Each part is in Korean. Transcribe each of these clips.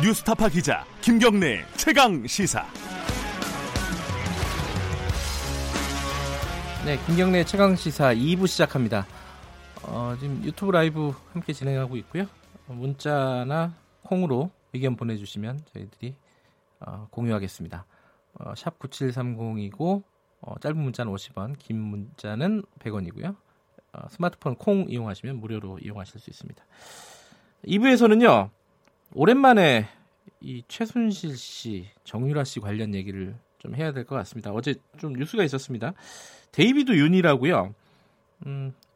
뉴스타파 기자 김경래 최강 시사. 네, 김경래 최강 시사 2부 시작합니다. 지금 유튜브 라이브 함께 진행하고 있고요. 문자나 콩으로 의견 보내주시면 저희들이 공유하겠습니다. 샵 9730이고 짧은 문자는 50원, 긴 문자는 100원이고요. 스마트폰 콩 이용하시면 무료로 이용하실 수 있습니다. 2부에서는요. 오랜만에 이 최순실 씨, 정유라 씨 관련 얘기를 좀 해야 될 것 같습니다. 어제 좀 뉴스가 있었습니다. 데이비드 윤이라고요.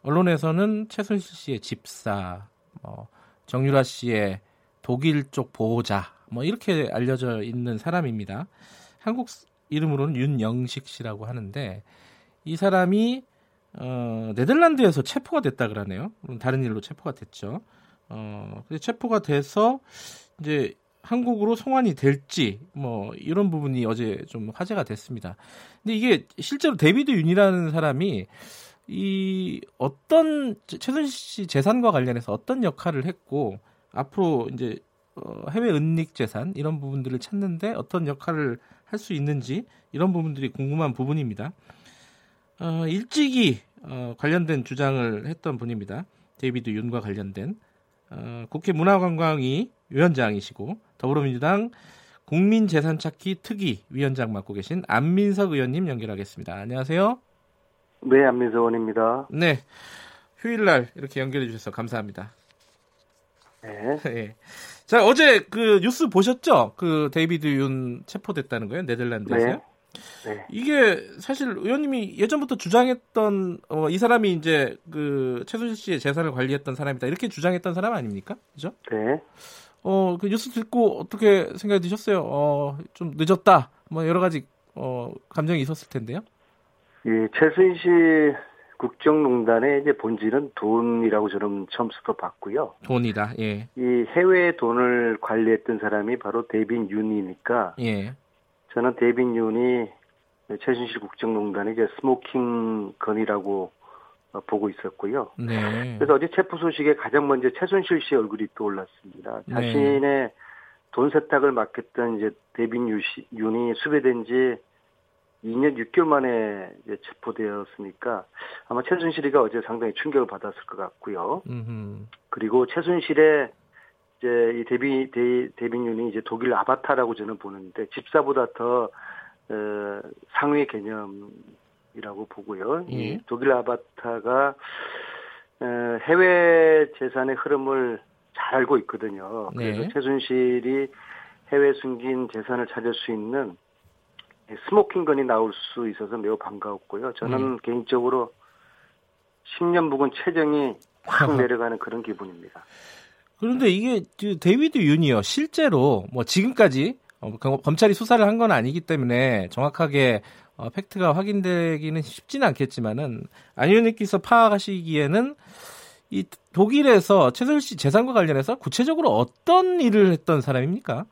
언론에서는 최순실 씨의 집사, 정유라 씨의 독일 쪽 보호자, 이렇게 알려져 있는 사람입니다. 한국 이름으로는 윤영식 씨라고 하는데 이 사람이 네덜란드에서 체포가 됐다 그러네요. 다른 일로 체포가 됐죠. 근데 체포가 돼서 이제 한국으로 송환이 될지 이런 부분이 어제 좀 화제가 됐습니다. 근데 이게 실제로 데이비드 윤이라는 사람이 이 어떤 최순실 씨 재산과 관련해서 어떤 역할을 했고 앞으로 이제 해외 은닉 재산 이런 부분들을 찾는데 어떤 역할을 할 수 있는지 이런 부분들이 궁금한 부분입니다. 일찍이 관련된 주장을 했던 분입니다. 데이비드 윤과 관련된 국회 문화관광위 위원장이시고 더불어민주당 국민재산찾기 특위 위원장 맡고 계신 안민석 의원님 연결하겠습니다. 안녕하세요. 네, 안민석 의원입니다. 네, 휴일날 이렇게 연결해 주셔서 감사합니다. 네. 네. 자, 어제 그 뉴스 보셨죠? 그 데이비드 윤 체포됐다는 거예요, 네덜란드에서요? 네. 네. 이게 사실 의원님이 예전부터 주장했던 이 사람이 이제 그 최순실 씨의 재산을 관리했던 사람이다 이렇게 주장했던 사람 아닙니까? 그죠? 네. 그 뉴스 듣고 어떻게 생각이 드셨어요? 좀 늦었다. 여러 가지 감정이 있었을 텐데요. 예, 최순실 국정농단의 이제 본질은 돈이라고 저는 처음부터 봤고요. 돈이다. 예. 이 해외 돈을 관리했던 사람이 바로 데이비드 윤이니까. 예. 저는 데이비드 윤이 최순실 국정농단의 이제 스모킹 건이라고 보고 있었고요. 네. 그래서 어제 체포 소식에 가장 먼저 최순실 씨의 얼굴이 떠올랐습니다. 자신의 네. 돈 세탁을 맡겼던 이제 데이비드 윤이 수배된 지 2년 6개월 만에 이제 체포되었으니까 아마 최순실이가 어제 상당히 충격을 받았을 것 같고요. 그리고 최순실의 이제 이 데이비드 윤이 이제 독일 아바타라고 저는 보는데 집사보다 더 상위 개념이라고 보고요. 예. 독일 아바타가 해외 재산의 흐름을 잘 알고 있거든요. 그래서 네. 최순실이 해외 숨긴 재산을 찾을 수 있는 스모킹건이 나올 수 있어서 매우 반가웠고요. 저는 개인적으로 10년 묵은 체정이 확 내려가는 그런 기분입니다. 그런데 이게 데이비드 윤이요. 실제로 지금까지 검찰이 수사를 한 건 아니기 때문에 정확하게 팩트가 확인되기는 쉽지는 않겠지만은 안 의원님께서 파악하시기에는 이 독일에서 최순실 씨 재산과 관련해서 구체적으로 어떤 일을 했던 사람입니까?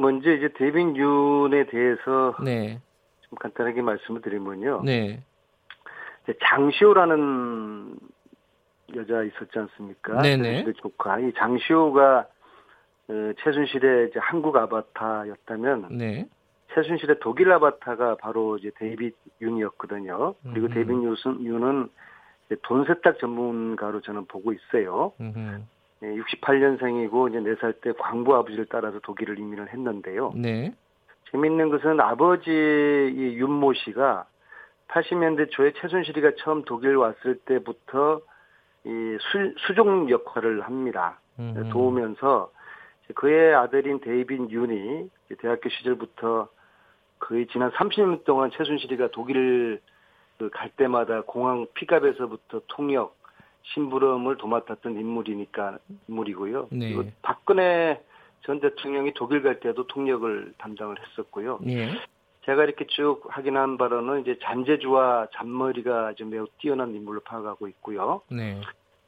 먼저 이제 데이비드 윤에 대해서 네. 좀 간단하게 말씀을 드리면요. 네. 장시호라는 여자 있었지 않습니까? 네네. 조카. 이 장시호가 최순실의 이제 한국 아바타였다면, 네. 최순실의 독일 아바타가 바로 이제 데이비드 윤이었거든요. 그리고 데이비드 윤은 돈 세탁 전문가로 저는 보고 있어요. 68년생이고 이제 4살 때 광부 아버지를 따라서 독일을 이민을 했는데요. 네. 재미있는 것은 아버지 이 윤모 씨가 80년대 초에 최순실이가 처음 독일 왔을 때부터 이 수종 역할을 합니다. 도우면서 그의 아들인 데이비드 윤이 대학교 시절부터 거의 지난 30년 동안 최순실이가 독일 갈 때마다 공항 픽업에서부터 통역 심부름을 도맡았던 인물이고요. 네. 박근혜 전 대통령이 독일 갈 때도 통역을 담당을 했었고요. 네. 제가 이렇게 쭉 확인한 바로는 이제 잔재주와 잔머리가 매우 뛰어난 인물로 파악하고 있고요. 네.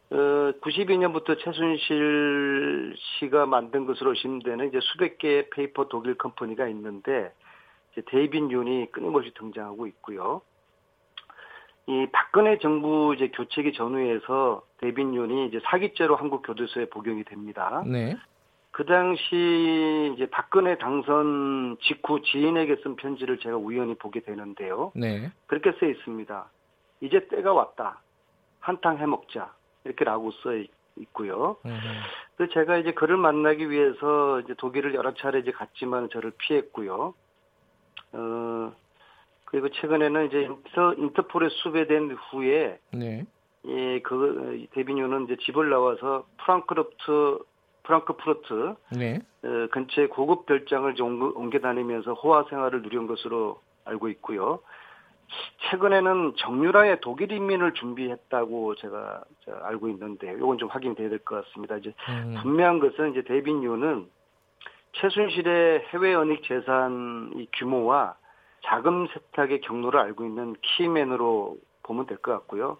92년부터 최순실 씨가 만든 것으로 의심되는 이제 수백 개의 페이퍼 독일 컴퍼니가 있는데 이제 데이비드 윤이 끊임없이 등장하고 있고요. 이 박근혜 정부 이제 교체기 전후에서 데이비드 윤이 이제 사기죄로 한국 교도소에 복역이 됩니다. 네. 그 당시 이제 박근혜 당선 직후 지인에게 쓴 편지를 제가 우연히 보게 되는데요. 네. 그렇게 써 있습니다. 이제 때가 왔다. 한탕 해먹자. 이렇게라고 써 있고요. 그래서 제가 이제 그를 만나기 위해서 이제 독일을 여러 차례 이제 갔지만 저를 피했고요. 그리고 최근에는 이제 인터폴에 수배된 후에, 네. 예, 그 데비뉴는 이제 집을 나와서 프랑크푸르트 네. 근처의 고급 별장을 옮겨 다니면서 호화 생활을 누린 것으로 알고 있고요. 최근에는 정유라의 독일 인민을 준비했다고 제가 알고 있는데, 이건 좀 확인돼야 될 것 같습니다. 이제 분명한 것은 이제 데이비드는 최순실의 해외 은닉 재산 이 규모와 자금 세탁의 경로를 알고 있는 키맨으로 보면 될 것 같고요.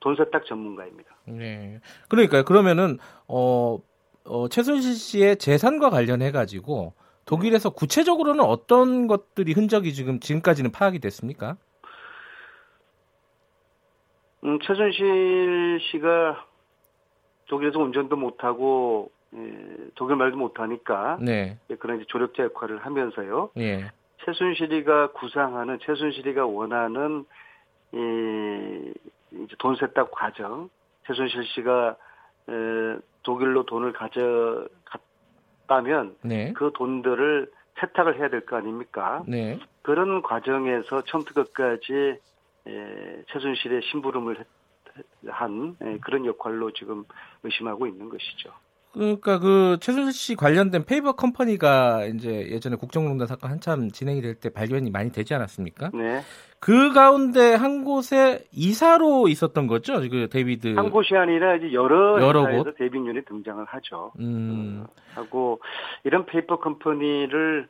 돈 세탁 전문가입니다. 네, 그러니까요. 그러면은 최순실 씨의 재산과 관련해 가지고. 독일에서 구체적으로는 어떤 것들이 흔적이 지금까지는 파악이 됐습니까? 최순실 씨가 독일에서 운전도 못하고 독일 말도 못하니까 네. 그런 이제 조력자 역할을 하면서요. 네. 최순실이가 원하는 이제 돈 세탁 과정, 최순실 씨가 독일로 돈을 가져갔다면 네. 그 돈들을 세탁을 해야 될 거 아닙니까? 네. 그런 과정에서 처음부터 끝까지 최순실의 심부름을 한 그런 역할로 지금 의심하고 있는 것이죠. 그러니까 그 최순실 씨 관련된 페이퍼 컴퍼니가 이제 예전에 국정농단 사건 한참 진행이 될 때 발견이 많이 되지 않았습니까? 네. 그 가운데 한 곳에 이사로 있었던 거죠, 그 데이비드. 한 곳이 아니라 이제 여러 곳에서 데이비드 윤이 등장을 하죠. 하고 이런 페이퍼 컴퍼니를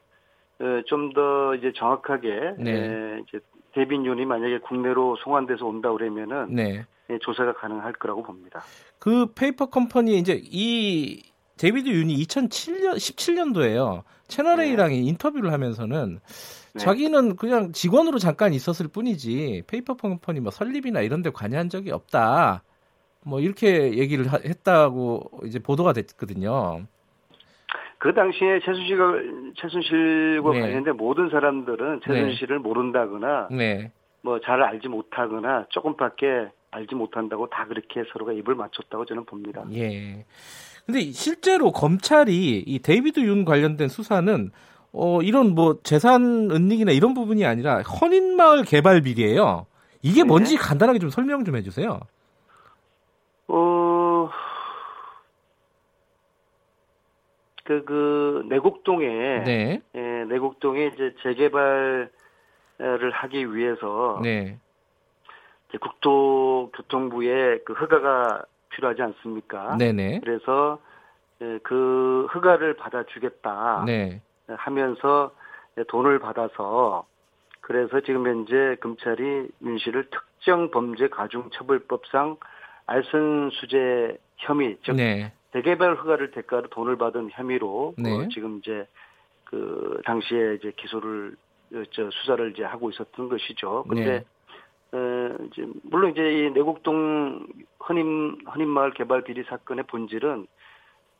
좀 더 이제 정확하게 네. 이제 데이비드 윤이 만약에 국내로 송환돼서 온다 그러면은. 네. 예, 조사가 가능할 거라고 봅니다. 그 페이퍼 컴퍼니 이제 이 데이비드 윤이 2017년도에요. 채널 A랑 네. 인터뷰를 하면서는 네. 자기는 그냥 직원으로 잠깐 있었을 뿐이지 페이퍼 컴퍼니 뭐 설립이나 이런 데 관여한 적이 없다. 뭐 이렇게 얘기를 했다고 이제 보도가 됐거든요. 그 당시에 최순실과 네. 관련된 모든 사람들은 최순실을 네. 모른다거나 네. 뭐 잘 알지 못하거나 조금밖에 알지 못한다고 다 그렇게 서로가 입을 맞췄다고 저는 봅니다. 예. 근데 실제로 검찰이 이 데이비드 윤 관련된 수사는 이런 뭐 재산 은닉이나 이런 부분이 아니라 헌인마을 개발 비리예요. 이게 네. 뭔지 간단하게 좀 설명 좀 해주세요. 내곡동에 네. 예, 내곡동에 이제 재개발을 하기 위해서. 네. 국토교통부의 그 허가가 필요하지 않습니까? 네네. 그래서 그 허가를 받아주겠다 네. 하면서 돈을 받아서 그래서 지금 현재 검찰이 윤 씨를 특정범죄가중처벌법상 알선수재 혐의 즉 네. 재개발 허가를 대가로 돈을 받은 혐의로 네. 지금 이제 그 당시에 이제 기소를 수사를 이제 하고 있었던 것이죠. 근데 네. 이제 물론 이제 이 내곡동 헌인마을 개발 비리 사건의 본질은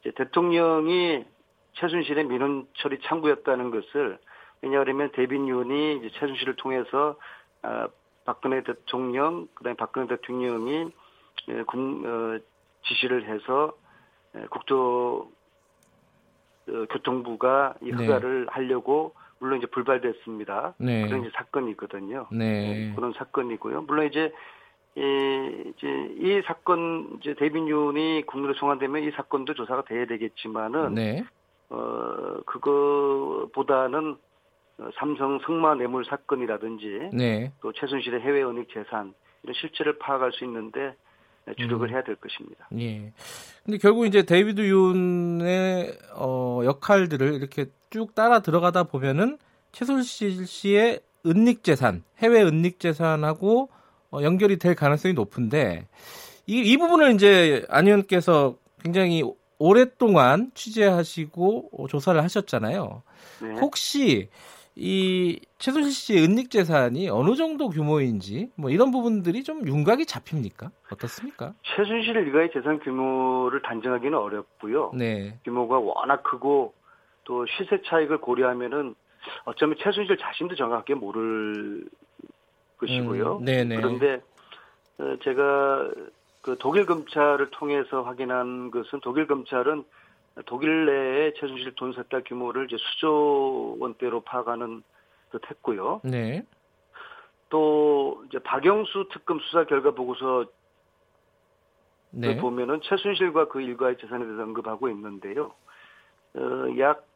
이제 대통령이 최순실의 민원 처리 창구였다는 것을 왜냐하면 데이비드 윤이 이제 최순실을 통해서 박근혜 대통령 그다음에 박근혜 대통령이 지시를 해서 국토교통부가 이 허가를 네. 하려고. 물론 이제 불발됐습니다. 네. 그런 이제 사건이거든요. 네. 그런 사건이고요. 물론 이제 이 사건 이제 데이비드 윤이 국내로 송환되면 이 사건도 조사가 돼야 되겠지만은 네. 그거보다는 삼성 승마 뇌물 사건이라든지 네. 또 최순실의 해외 은닉 재산 이런 실체를 파악할 수 있는데 주력을 해야 될 것입니다. 예. 근데 결국 이제 데이비드 윤의 역할들을 이렇게 쭉 따라 들어가다 보면은 최순실 씨의 은닉 재산, 해외 은닉 재산하고 연결이 될 가능성이 높은데 이 부분을 이제 안 의원께서 굉장히 오랫동안 취재하시고 조사를 하셨잖아요. 네. 혹시 이 최순실 씨의 은닉 재산이 어느 정도 규모인지 뭐 이런 부분들이 좀 윤곽이 잡힙니까? 어떻습니까? 최순실 일가의 재산 규모를 단정하기는 어렵고요. 네. 규모가 워낙 크고 또 시세 차익을 고려하면은 어쩌면 최순실 자신도 정확하게 모를 것이고요. 네네. 그런데 제가 그 독일 검찰을 통해서 확인한 것은 독일 검찰은 독일 내에 최순실 돈 세탁 규모를 이제 수조 원대로 파악하는 듯했고요. 네. 또 이제 박영수 특검 수사 결과 보고서를 네. 보면은 최순실과 그 일가의 재산에 대해서 언급하고 있는데요. 약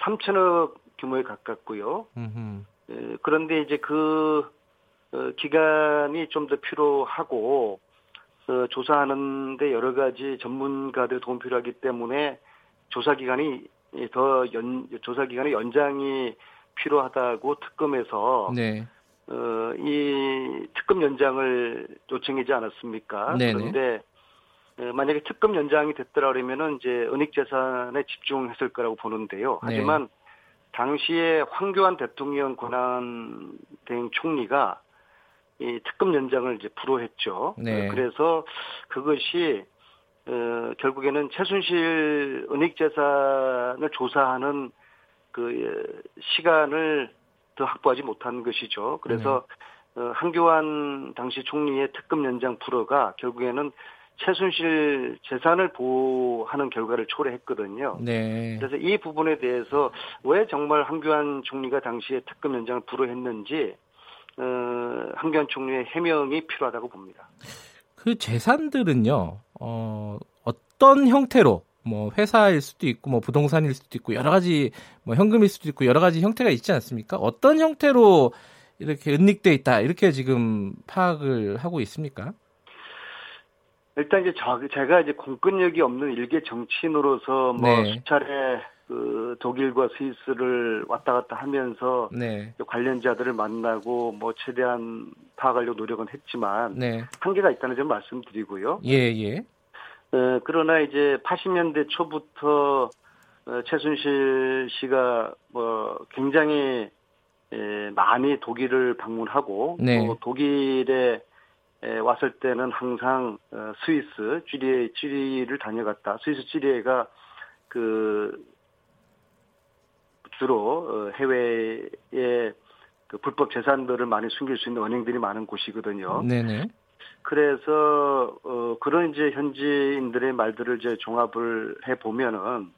3천억 규모에 가깝고요. 그런데 이제 그 기간이 좀 더 필요하고 조사하는데 여러 가지 전문가들 도움 필요하기 때문에 조사 기간이 연장이 필요하다고 특검에서 네. 이 특검 연장을 요청하지 않았습니까? 네네. 그런데 만약에 특검 연장이 됐더라 그러면은 이제 은닉 재산에 집중했을 거라고 보는데요. 하지만 네. 당시에 황교안 대통령 권한 대행 총리가 이 특검 연장을 이제 불허했죠. 네. 그래서 그것이 결국에는 최순실 은닉 재산을 조사하는 그 시간을 더 확보하지 못한 것이죠. 그래서 네. 한교안 당시 총리의 특검 연장 불허가 결국에는 최순실 재산을 보호하는 결과를 초래했거든요. 네. 그래서 이 부분에 대해서 왜 정말 한교안 총리가 당시에 특검 연장을 불허했는지 한규환 총리의 해명이 필요하다고 봅니다. 그 재산들은요, 어떤 형태로, 뭐, 회사일 수도 있고, 뭐, 부동산일 수도 있고, 여러 가지, 뭐, 현금일 수도 있고, 여러 가지 형태가 있지 않습니까? 어떤 형태로 이렇게 은닉되어 있다, 이렇게 지금 파악을 하고 있습니까? 일단 이제 제가 이제 공권력이 없는 일개 정치인으로서 뭐, 네. 수차례 그 독일과 스위스를 왔다 갔다 하면서 네. 관련자들을 만나고 뭐 최대한 파악하려고 노력은 했지만 네. 한계가 있다는 점 말씀드리고요. 예예. 그러나 이제 80년대 초부터 최순실 씨가 뭐 굉장히 많이 독일을 방문하고 네. 또 독일에 왔을 때는 항상 스위스 쥐리히를 다녀갔다. 스위스 쥐리히가 그 주로 해외의 그 불법 재산들을 많이 숨길 수 있는 은행들이 많은 곳이거든요. 네네. 그래서 그런 이제 현지인들의 말들을 이제 종합을 해 보면은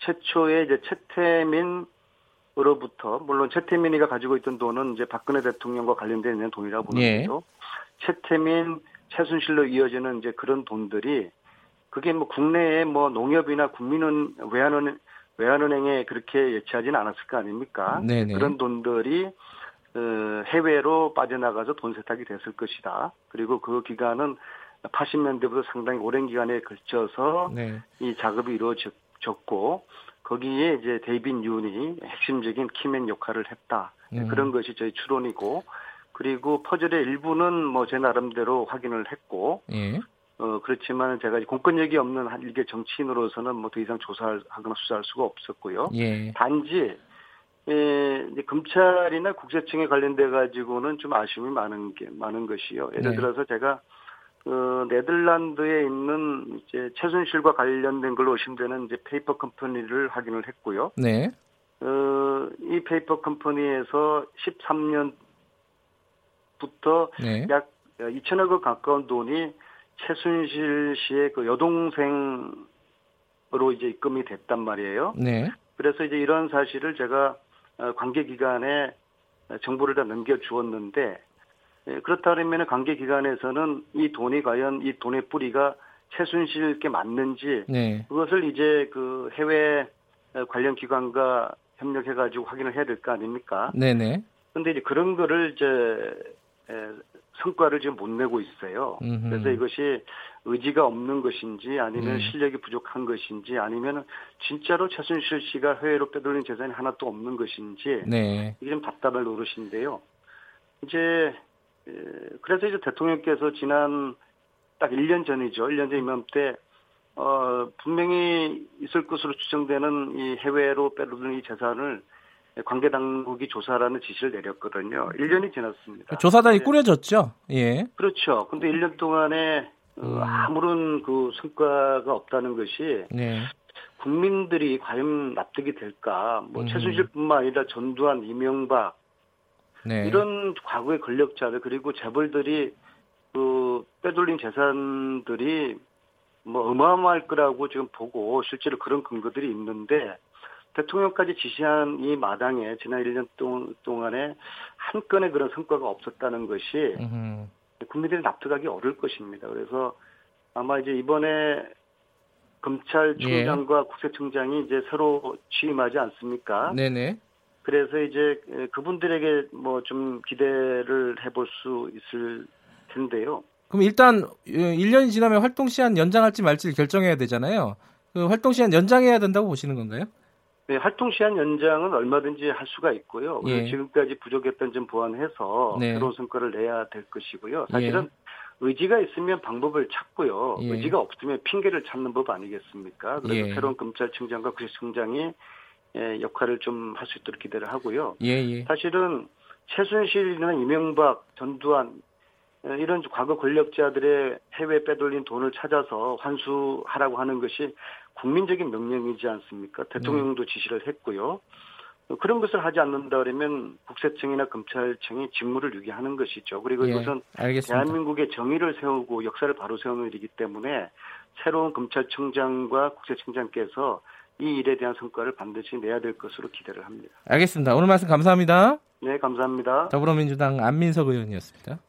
최초의 이제 최태민으로부터 물론 최태민이가 가지고 있던 돈은 이제 박근혜 대통령과 관련된 돈이라고 보는데요. 예. 최태민, 최순실로 이어지는 이제 그런 돈들이 그게 뭐 국내에 뭐 농협이나 국민은 외환은행에 그렇게 예치하지는 않았을 거 아닙니까? 네네. 그런 돈들이 해외로 빠져나가서 돈 세탁이 됐을 것이다. 그리고 그 기간은 80년대부터 상당히 오랜 기간에 걸쳐서 네. 이 작업이 이루어졌고 거기에 이제 데이비드 윤이 핵심적인 키맨 역할을 했다. 그런 것이 저희 추론이고 그리고 퍼즐의 일부는 뭐 제 나름대로 확인을 했고 그렇지만 제가 공권력이 없는 일개 정치인으로서는 뭐 더 이상 조사하거나 수사할 수가 없었고요. 예. 단지 이제 검찰이나 국세청에 관련돼 가지고는 좀 아쉬움이 많은 것이요. 예를 네. 들어서 제가 네덜란드에 있는 이제 최순실과 관련된 걸로 의심되는 이제 페이퍼 컴퍼니를 확인을 했고요. 네. 이 페이퍼 컴퍼니에서 13년부터 네. 약 2천억 원 가까운 돈이 최순실 씨의 그 여동생으로 이제 입금이 됐단 말이에요. 네. 그래서 이제 이런 사실을 제가 관계기관에 정보를 다 넘겨주었는데, 그렇다면 관계기관에서는 이 돈이 과연 이 돈의 뿌리가 최순실께 맞는지, 네. 그것을 이제 그 해외 관련 기관과 협력해가지고 확인을 해야 될 거 아닙니까? 네네. 근데 이제 그런 거를 이제, 성과를 지금 못 내고 있어요. 그래서 이것이 의지가 없는 것인지 아니면 실력이 부족한 것인지 아니면 진짜로 최순실 씨가 해외로 빼돌린 재산이 하나도 없는 것인지 네. 이게 좀 답답할 노릇인데요. 이제 그래서 이제 대통령께서 지난 딱 1년 전이죠. 1년 전 이맘때 분명히 있을 것으로 추정되는 이 해외로 빼돌린 이 재산을 관계 당국이 조사라는 지시를 내렸거든요. 1년이 지났습니다. 조사단이 꾸려졌죠? 예. 그렇죠. 근데 1년 동안에 아무런 그 성과가 없다는 것이 네. 국민들이 과연 납득이 될까? 뭐 최순실뿐만 아니라 전두환, 이명박 네. 이런 과거의 권력자들 그리고 재벌들이 그 빼돌린 재산들이 뭐 어마어마할 거라고 지금 보고 실제로 그런 근거들이 있는데 대통령까지 지시한 이 마당에 지난 1년 동안에 한 건의 그런 성과가 없었다는 것이 국민들이 납득하기 어려울 것입니다. 그래서 아마 이제 이번에 검찰총장과 예. 국세청장이 이제 새로 취임하지 않습니까? 네네. 그래서 이제 그분들에게 뭐 좀 기대를 해볼 수 있을 텐데요. 그럼 일단 1년이 지나면 활동 시한 연장할지 말지를 결정해야 되잖아요. 그 활동 시한 연장해야 된다고 보시는 건가요? 네, 활동 시한 연장은 얼마든지 할 수가 있고요. 예. 지금까지 부족했던 점 보완해서 네. 새로운 성과를 내야 될 것이고요. 사실은 예. 의지가 있으면 방법을 찾고요. 예. 의지가 없으면 핑계를 찾는 법 아니겠습니까? 그래서 예. 새로운 검찰청장과 국세청장이 역할을 좀 할 수 있도록 기대를 하고요. 예예. 사실은 최순실이나 이명박, 전두환 이런 과거 권력자들의 해외 빼돌린 돈을 찾아서 환수하라고 하는 것이 국민적인 명령이지 않습니까? 대통령도 지시를 했고요. 그런 것을 하지 않는다 그러면 국세청이나 검찰청이 직무를 유기하는 것이죠. 그리고 예, 이것은 알겠습니다. 대한민국의 정의를 세우고 역사를 바로 세우는 일이기 때문에 새로운 검찰청장과 국세청장께서 이 일에 대한 성과를 반드시 내야 될 것으로 기대를 합니다. 알겠습니다. 오늘 말씀 감사합니다. 네, 감사합니다. 더불어민주당 안민석 의원이었습니다.